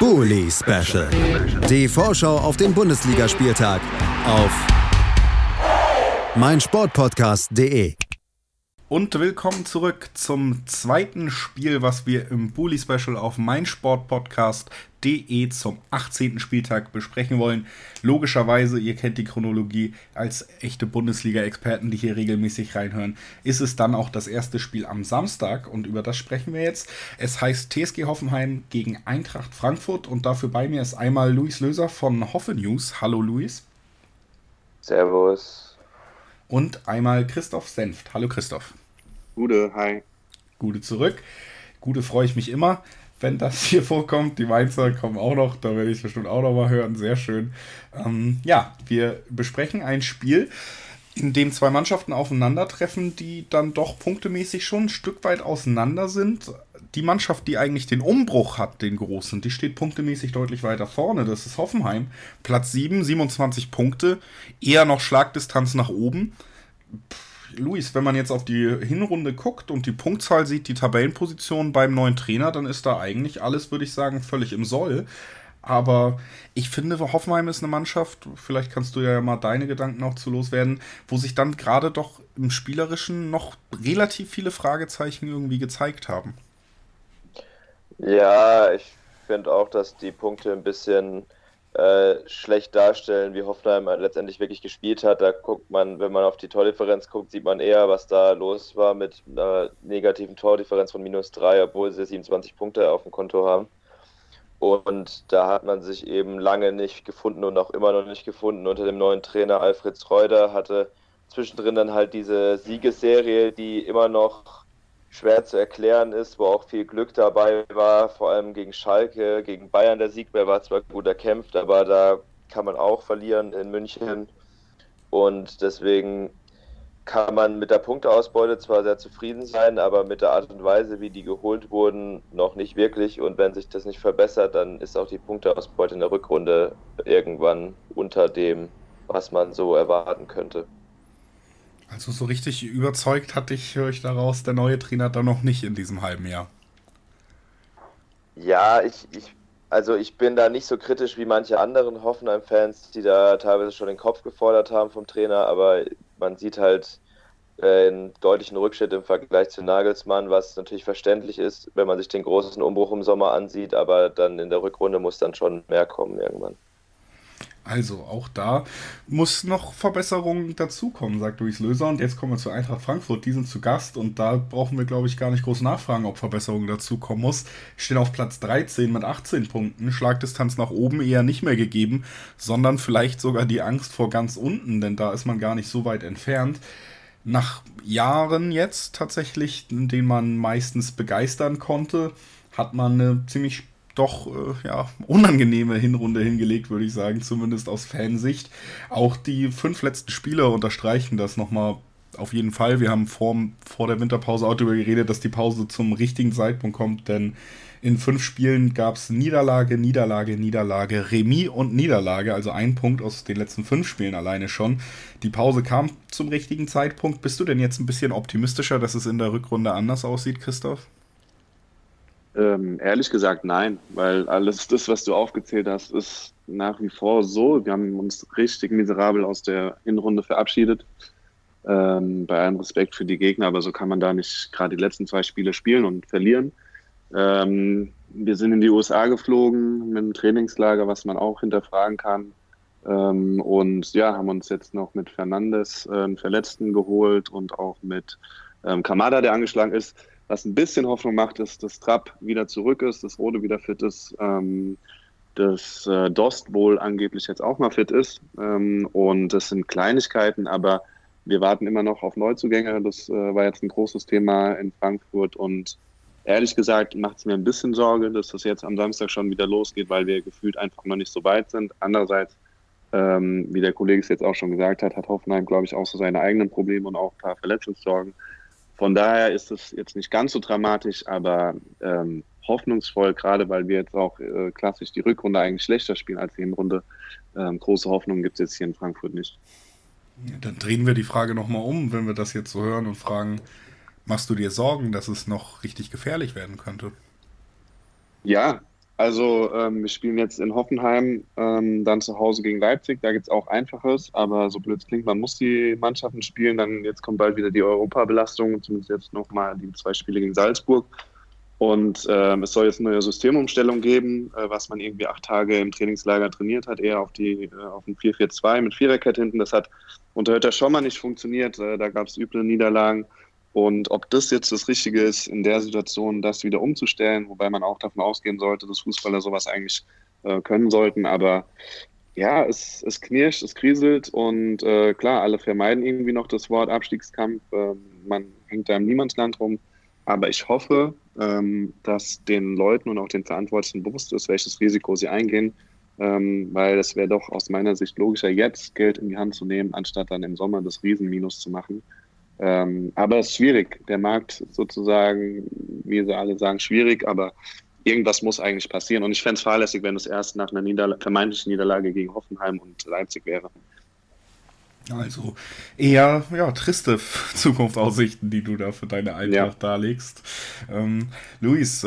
Bully Special. Die Vorschau auf den Bundesligaspieltag auf meinSportPodcast.de. Und willkommen zurück zum zweiten Spiel, was wir im Bully Special auf meinSportPodcast.de zum 18. Spieltag besprechen wollen. Logischerweise, ihr kennt die Chronologie, als echte Bundesliga-Experten, die hier regelmäßig reinhören, ist es dann auch das erste Spiel am Samstag und über das sprechen wir jetzt. Es heißt TSG Hoffenheim gegen Eintracht Frankfurt und dafür bei mir ist einmal Luis Löser von Hoffenews. Hallo Luis. Servus. Und einmal Christoph Senft. Hallo Christoph. Gude, hi. Gude zurück. Gude freue ich mich immer, wenn das hier vorkommt. Die Mainzer kommen auch noch, da werde ich bestimmt auch noch mal hören, sehr schön. Wir besprechen ein Spiel, in dem zwei Mannschaften aufeinandertreffen, die dann doch punktemäßig schon ein Stück weit auseinander sind. Die Mannschaft, die eigentlich den Umbruch hat, den großen, die steht punktemäßig deutlich weiter vorne. Das ist Hoffenheim, Platz 7, 27 Punkte, eher noch Schlagdistanz nach oben. Luis, wenn man jetzt auf die Hinrunde guckt und die Punktzahl sieht, die Tabellenposition beim neuen Trainer, dann ist da eigentlich alles, würde ich sagen, völlig im Soll. Aber ich finde, Hoffenheim ist eine Mannschaft, vielleicht kannst du ja mal deine Gedanken auch zu loswerden, wo sich dann gerade doch im Spielerischen noch relativ viele Fragezeichen irgendwie gezeigt haben. Ja, ich finde auch, dass die Punkte ein bisschen schlecht darstellen, wie Hoffenheim letztendlich wirklich gespielt hat. Da guckt man, wenn man auf die Tordifferenz guckt, sieht man eher, was da los war mit einer negativen Tordifferenz von -3, obwohl sie 27 Punkte auf dem Konto haben. Und da hat man sich eben lange nicht gefunden und auch immer noch nicht gefunden. Unter dem neuen Trainer Alfred Schreuder hatte zwischendrin dann halt diese Siegesserie, die immer noch schwer zu erklären ist, wo auch viel Glück dabei war, vor allem gegen Schalke, gegen Bayern der Sieg, der war zwar gut erkämpft, aber da kann man auch verlieren in München und deswegen kann man mit der Punkteausbeute zwar sehr zufrieden sein, aber mit der Art und Weise, wie die geholt wurden, noch nicht wirklich und wenn sich das nicht verbessert, dann ist auch die Punkteausbeute in der Rückrunde irgendwann unter dem, was man so erwarten könnte. Also so richtig überzeugt hatte ich, höre ich daraus, der neue Trainer dann noch nicht in diesem halben Jahr. Ja, ich bin da nicht so kritisch wie manche anderen Hoffenheim-Fans, die da teilweise schon den Kopf gefordert haben vom Trainer, aber man sieht halt einen deutlichen Rückschritt im Vergleich zu Nagelsmann, was natürlich verständlich ist, wenn man sich den großen Umbruch im Sommer ansieht, aber dann in der Rückrunde muss dann schon mehr kommen irgendwann. Also auch da muss noch Verbesserungen dazukommen, sagt Luis Löser. Und jetzt kommen wir zu Eintracht Frankfurt. Die sind zu Gast und da brauchen wir, glaube ich, gar nicht groß nachfragen, ob Verbesserungen dazukommen muss. Stehen auf Platz 13 mit 18 Punkten. Schlagdistanz nach oben eher nicht mehr gegeben, sondern vielleicht sogar die Angst vor ganz unten, denn da ist man gar nicht so weit entfernt. Nach Jahren jetzt tatsächlich, in denen man meistens begeistern konnte, hat man eine ziemlich unangenehme Hinrunde hingelegt, würde ich sagen, zumindest aus Fansicht. Auch die 5 letzten Spiele unterstreichen das nochmal auf jeden Fall. Wir haben vor der Winterpause auch darüber geredet, dass die Pause zum richtigen Zeitpunkt kommt, denn in 5 Spielen gab es Niederlage, Niederlage, Niederlage, Remis und Niederlage, also ein Punkt aus den letzten 5 Spielen alleine schon. Die Pause kam zum richtigen Zeitpunkt. Bist du denn jetzt ein bisschen optimistischer, dass es in der Rückrunde anders aussieht, Christoph? Ehrlich gesagt nein, weil alles das, was du aufgezählt hast, ist nach wie vor so. Wir haben uns richtig miserabel aus der Hinrunde verabschiedet. Bei allem Respekt für die Gegner, aber so kann man da nicht gerade die letzten 2 Spiele spielen und verlieren. Wir sind in die USA geflogen mit einem Trainingslager, was man auch hinterfragen kann. Haben uns jetzt noch mit Fernandes einen Verletzten geholt und auch mit Kamada, der angeschlagen ist. Was ein bisschen Hoffnung macht, ist, dass Trapp wieder zurück ist, dass Rode wieder fit ist, dass Dost wohl angeblich jetzt auch mal fit ist. Und das sind Kleinigkeiten, aber wir warten immer noch auf Neuzugänge. Das war jetzt ein großes Thema in Frankfurt. Und ehrlich gesagt macht es mir ein bisschen Sorge, dass das jetzt am Samstag schon wieder losgeht, weil wir gefühlt einfach noch nicht so weit sind. Andererseits, wie der Kollege es jetzt auch schon gesagt hat, hat Hoffenheim, glaube ich, auch so seine eigenen Probleme und auch ein paar Verletzungssorgen. Von daher ist es jetzt nicht ganz so dramatisch, aber hoffnungsvoll, gerade weil wir jetzt auch klassisch die Rückrunde eigentlich schlechter spielen als die Hinrunde. Große Hoffnung gibt es jetzt hier in Frankfurt nicht. Ja, dann drehen wir die Frage nochmal um, wenn wir das jetzt so hören und fragen, machst du dir Sorgen, dass es noch richtig gefährlich werden könnte? Ja, Also wir spielen jetzt in Hoffenheim, dann zu Hause gegen Leipzig. Da gibt es auch Einfaches, aber so blöd es klingt, man muss die Mannschaften spielen. Dann jetzt kommt bald wieder die Europabelastung, zumindest jetzt nochmal die 2 Spiele gegen Salzburg. Und es soll jetzt eine neue Systemumstellung geben, was man irgendwie 8 Tage im Trainingslager trainiert hat, eher auf den 4-4-2 mit Viererkette hinten. Das hat unter Hütter schon mal nicht funktioniert, da gab es üble Niederlagen. Und ob das jetzt das Richtige ist, in der Situation das wieder umzustellen, wobei man auch davon ausgehen sollte, dass Fußballer sowas eigentlich können sollten. Aber ja, es knirscht, es kriselt und klar, alle vermeiden irgendwie noch das Wort Abstiegskampf. Man hängt da im Niemandsland rum. Aber ich hoffe, dass den Leuten und auch den Verantwortlichen bewusst ist, welches Risiko sie eingehen, weil es wäre doch aus meiner Sicht logischer, jetzt Geld in die Hand zu nehmen, anstatt dann im Sommer das Riesenminus zu machen. Aber es ist schwierig. Der Markt ist sozusagen, wie sie alle sagen, schwierig, aber irgendwas muss eigentlich passieren. Und ich fände es fahrlässig, wenn es erst nach einer vermeintlichen Niederlage gegen Hoffenheim und Leipzig wäre. Also eher triste Zukunftsaussichten, die du da für deine Eintracht darlegst. Luis,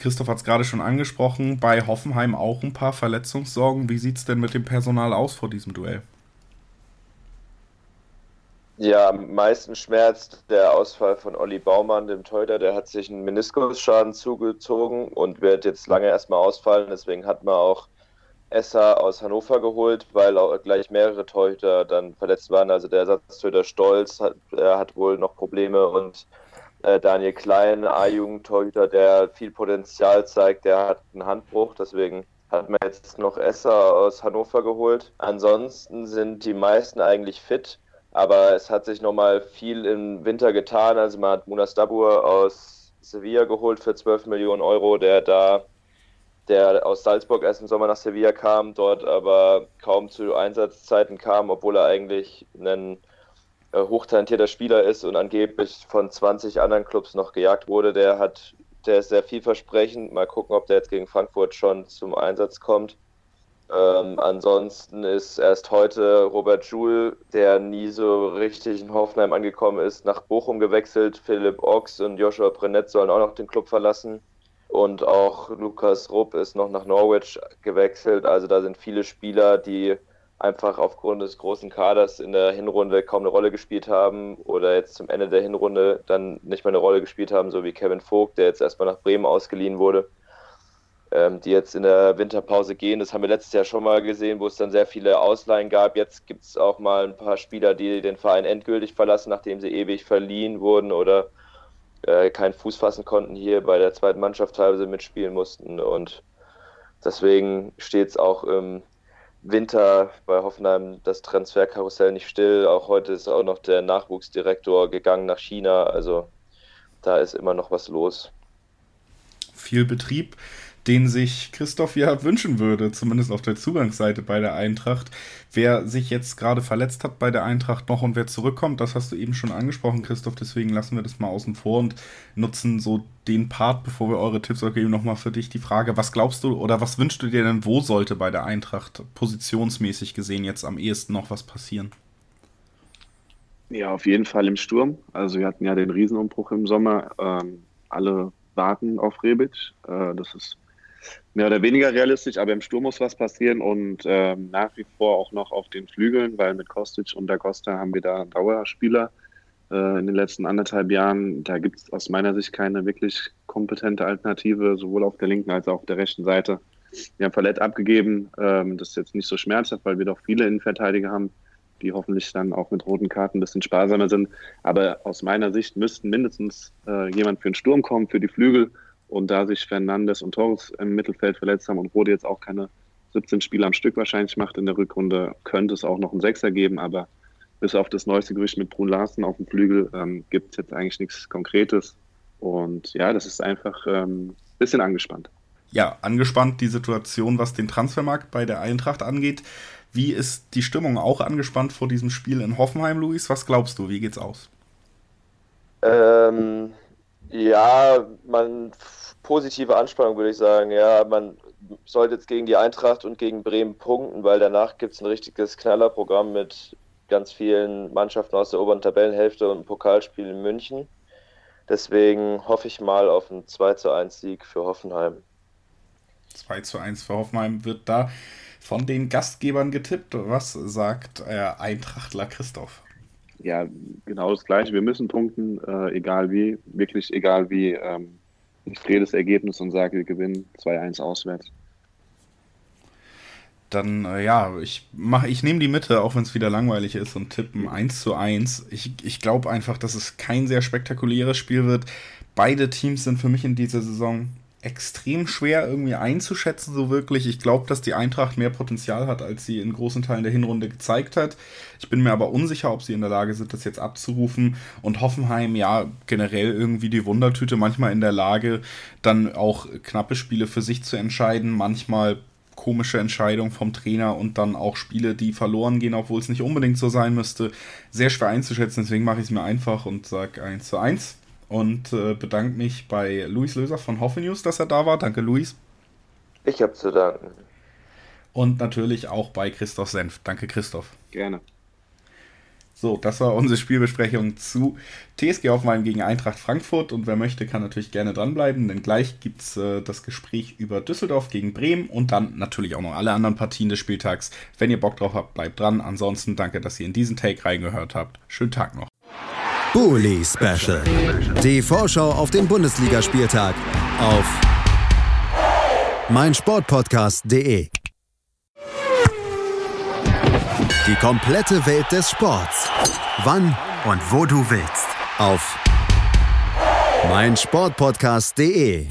Christoph hat es gerade schon angesprochen, bei Hoffenheim auch ein paar Verletzungssorgen. Wie sieht es denn mit dem Personal aus vor diesem Duell? Ja, am meisten schmerzt der Ausfall von Olli Baumann, dem Torhüter. Der hat sich einen Meniskusschaden zugezogen und wird jetzt lange erstmal ausfallen. Deswegen hat man auch Esser aus Hannover geholt, weil auch gleich mehrere Torhüter dann verletzt waren. Also der Ersatztorhüter Stolz hat wohl noch Probleme und Daniel Klein, A-Jugend-Torhüter, der viel Potenzial zeigt, der hat einen Handbruch. Deswegen hat man jetzt noch Esser aus Hannover geholt. Ansonsten sind die meisten eigentlich fit. Aber es hat sich nochmal viel im Winter getan. Also man hat Munas Dabur aus Sevilla geholt für 12 Millionen Euro, der aus Salzburg erst im Sommer nach Sevilla kam, dort aber kaum zu Einsatzzeiten kam, obwohl er eigentlich ein hochtalentierter Spieler ist und angeblich von 20 anderen Clubs noch gejagt wurde. Der ist sehr vielversprechend. Mal gucken, ob der jetzt gegen Frankfurt schon zum Einsatz kommt. Ansonsten ist erst heute Robert Juhl, der nie so richtig in Hoffenheim angekommen ist, nach Bochum gewechselt. Philipp Ochs und Joshua Brenet sollen auch noch den Club verlassen. Und auch Lukas Rupp ist noch nach Norwich gewechselt. Also da sind viele Spieler, die einfach aufgrund des großen Kaders in der Hinrunde kaum eine Rolle gespielt haben oder jetzt zum Ende der Hinrunde dann nicht mehr eine Rolle gespielt haben, so wie Kevin Vogt, der jetzt erstmal nach Bremen ausgeliehen wurde, die jetzt in der Winterpause gehen. Das haben wir letztes Jahr schon mal gesehen, wo es dann sehr viele Ausleihen gab. Jetzt gibt es auch mal ein paar Spieler, die den Verein endgültig verlassen, nachdem sie ewig verliehen wurden oder keinen Fuß fassen konnten, hier bei der zweiten Mannschaft teilweise mitspielen mussten. Und deswegen steht es auch im Winter bei Hoffenheim das Transferkarussell nicht still. Auch heute ist auch noch der Nachwuchsdirektor gegangen nach China. Also da ist immer noch was los. Viel Betrieb, den sich Christoph ja wünschen würde, zumindest auf der Zugangsseite bei der Eintracht. Wer sich jetzt gerade verletzt hat bei der Eintracht noch und wer zurückkommt, das hast du eben schon angesprochen, Christoph, deswegen lassen wir das mal außen vor und nutzen so den Part, bevor wir eure Tipps abgeben, nochmal für dich die Frage, was glaubst du oder was wünschst du dir denn, wo sollte bei der Eintracht positionsmäßig gesehen jetzt am ehesten noch was passieren? Ja, auf jeden Fall im Sturm. Also wir hatten ja den Riesenumbruch im Sommer. Alle warten auf Rebic. Das ist mehr oder weniger realistisch, aber im Sturm muss was passieren und nach wie vor auch noch auf den Flügeln, weil mit Kostic und Agosta haben wir da Dauerspieler in den letzten 1,5 Jahren. Da gibt es aus meiner Sicht keine wirklich kompetente Alternative, sowohl auf der linken als auch auf der rechten Seite. Wir haben Palette abgegeben, das ist jetzt nicht so schmerzhaft, weil wir doch viele Innenverteidiger haben, die hoffentlich dann auch mit roten Karten ein bisschen sparsamer sind. Aber aus meiner Sicht müssten mindestens jemand für den Sturm kommen, für die Flügel. Und da sich Fernandes und Torres im Mittelfeld verletzt haben und Rode jetzt auch keine 17 Spiele am Stück wahrscheinlich macht in der Rückrunde, könnte es auch noch einen Sechser geben. Aber bis auf das neueste Gerücht mit Brun Larsen auf dem Flügel gibt es jetzt eigentlich nichts Konkretes. Und ja, das ist einfach ein bisschen angespannt. Ja, angespannt die Situation, was den Transfermarkt bei der Eintracht angeht. Wie ist die Stimmung auch angespannt vor diesem Spiel in Hoffenheim, Luis? Was glaubst du? Wie geht's aus? Ja, positive Anspannung würde ich sagen. Ja, man sollte jetzt gegen die Eintracht und gegen Bremen punkten, weil danach gibt es ein richtiges Knallerprogramm mit ganz vielen Mannschaften aus der oberen Tabellenhälfte und einem Pokalspiel in München. Deswegen hoffe ich mal auf einen 2-1 Sieg für Hoffenheim. 2:1 für Hoffenheim wird da von den Gastgebern getippt. Was sagt Eintrachtler Christoph? Ja, genau das Gleiche. Wir müssen punkten, egal wie. Ich drehe das Ergebnis und sage, wir gewinnen 2:1 auswärts. Dann, ich nehme die Mitte, auch wenn es wieder langweilig ist, und tippen 1:1. Ich glaube einfach, dass es kein sehr spektakuläres Spiel wird. Beide Teams sind für mich in dieser Saison extrem schwer irgendwie einzuschätzen, so wirklich. Ich glaube, dass die Eintracht mehr Potenzial hat, als sie in großen Teilen der Hinrunde gezeigt hat. Ich bin mir aber unsicher, ob sie in der Lage sind, das jetzt abzurufen. Und Hoffenheim, ja, generell irgendwie die Wundertüte, manchmal in der Lage, dann auch knappe Spiele für sich zu entscheiden, manchmal komische Entscheidung vom Trainer und dann auch Spiele, die verloren gehen, obwohl es nicht unbedingt so sein müsste. Sehr schwer einzuschätzen, deswegen mache ich es mir einfach und sage 1:1. Und bedanke mich bei Luis Löser von Hoffenews, dass er da war. Danke, Luis. Ich habe zu danken. Und natürlich auch bei Christoph Senft. Danke, Christoph. Gerne. So, das war unsere Spielbesprechung zu TSG Hoffenheim gegen Eintracht Frankfurt. Und wer möchte, kann natürlich gerne dranbleiben, denn gleich gibt es das Gespräch über Düsseldorf gegen Bremen und dann natürlich auch noch alle anderen Partien des Spieltags. Wenn ihr Bock drauf habt, bleibt dran. Ansonsten danke, dass ihr in diesen Take reingehört habt. Schönen Tag noch. Bully Special. Die Vorschau auf den Bundesligaspieltag auf meinSportPodcast.de. Die komplette Welt des Sports. Wann und wo du willst. Auf meinSportPodcast.de.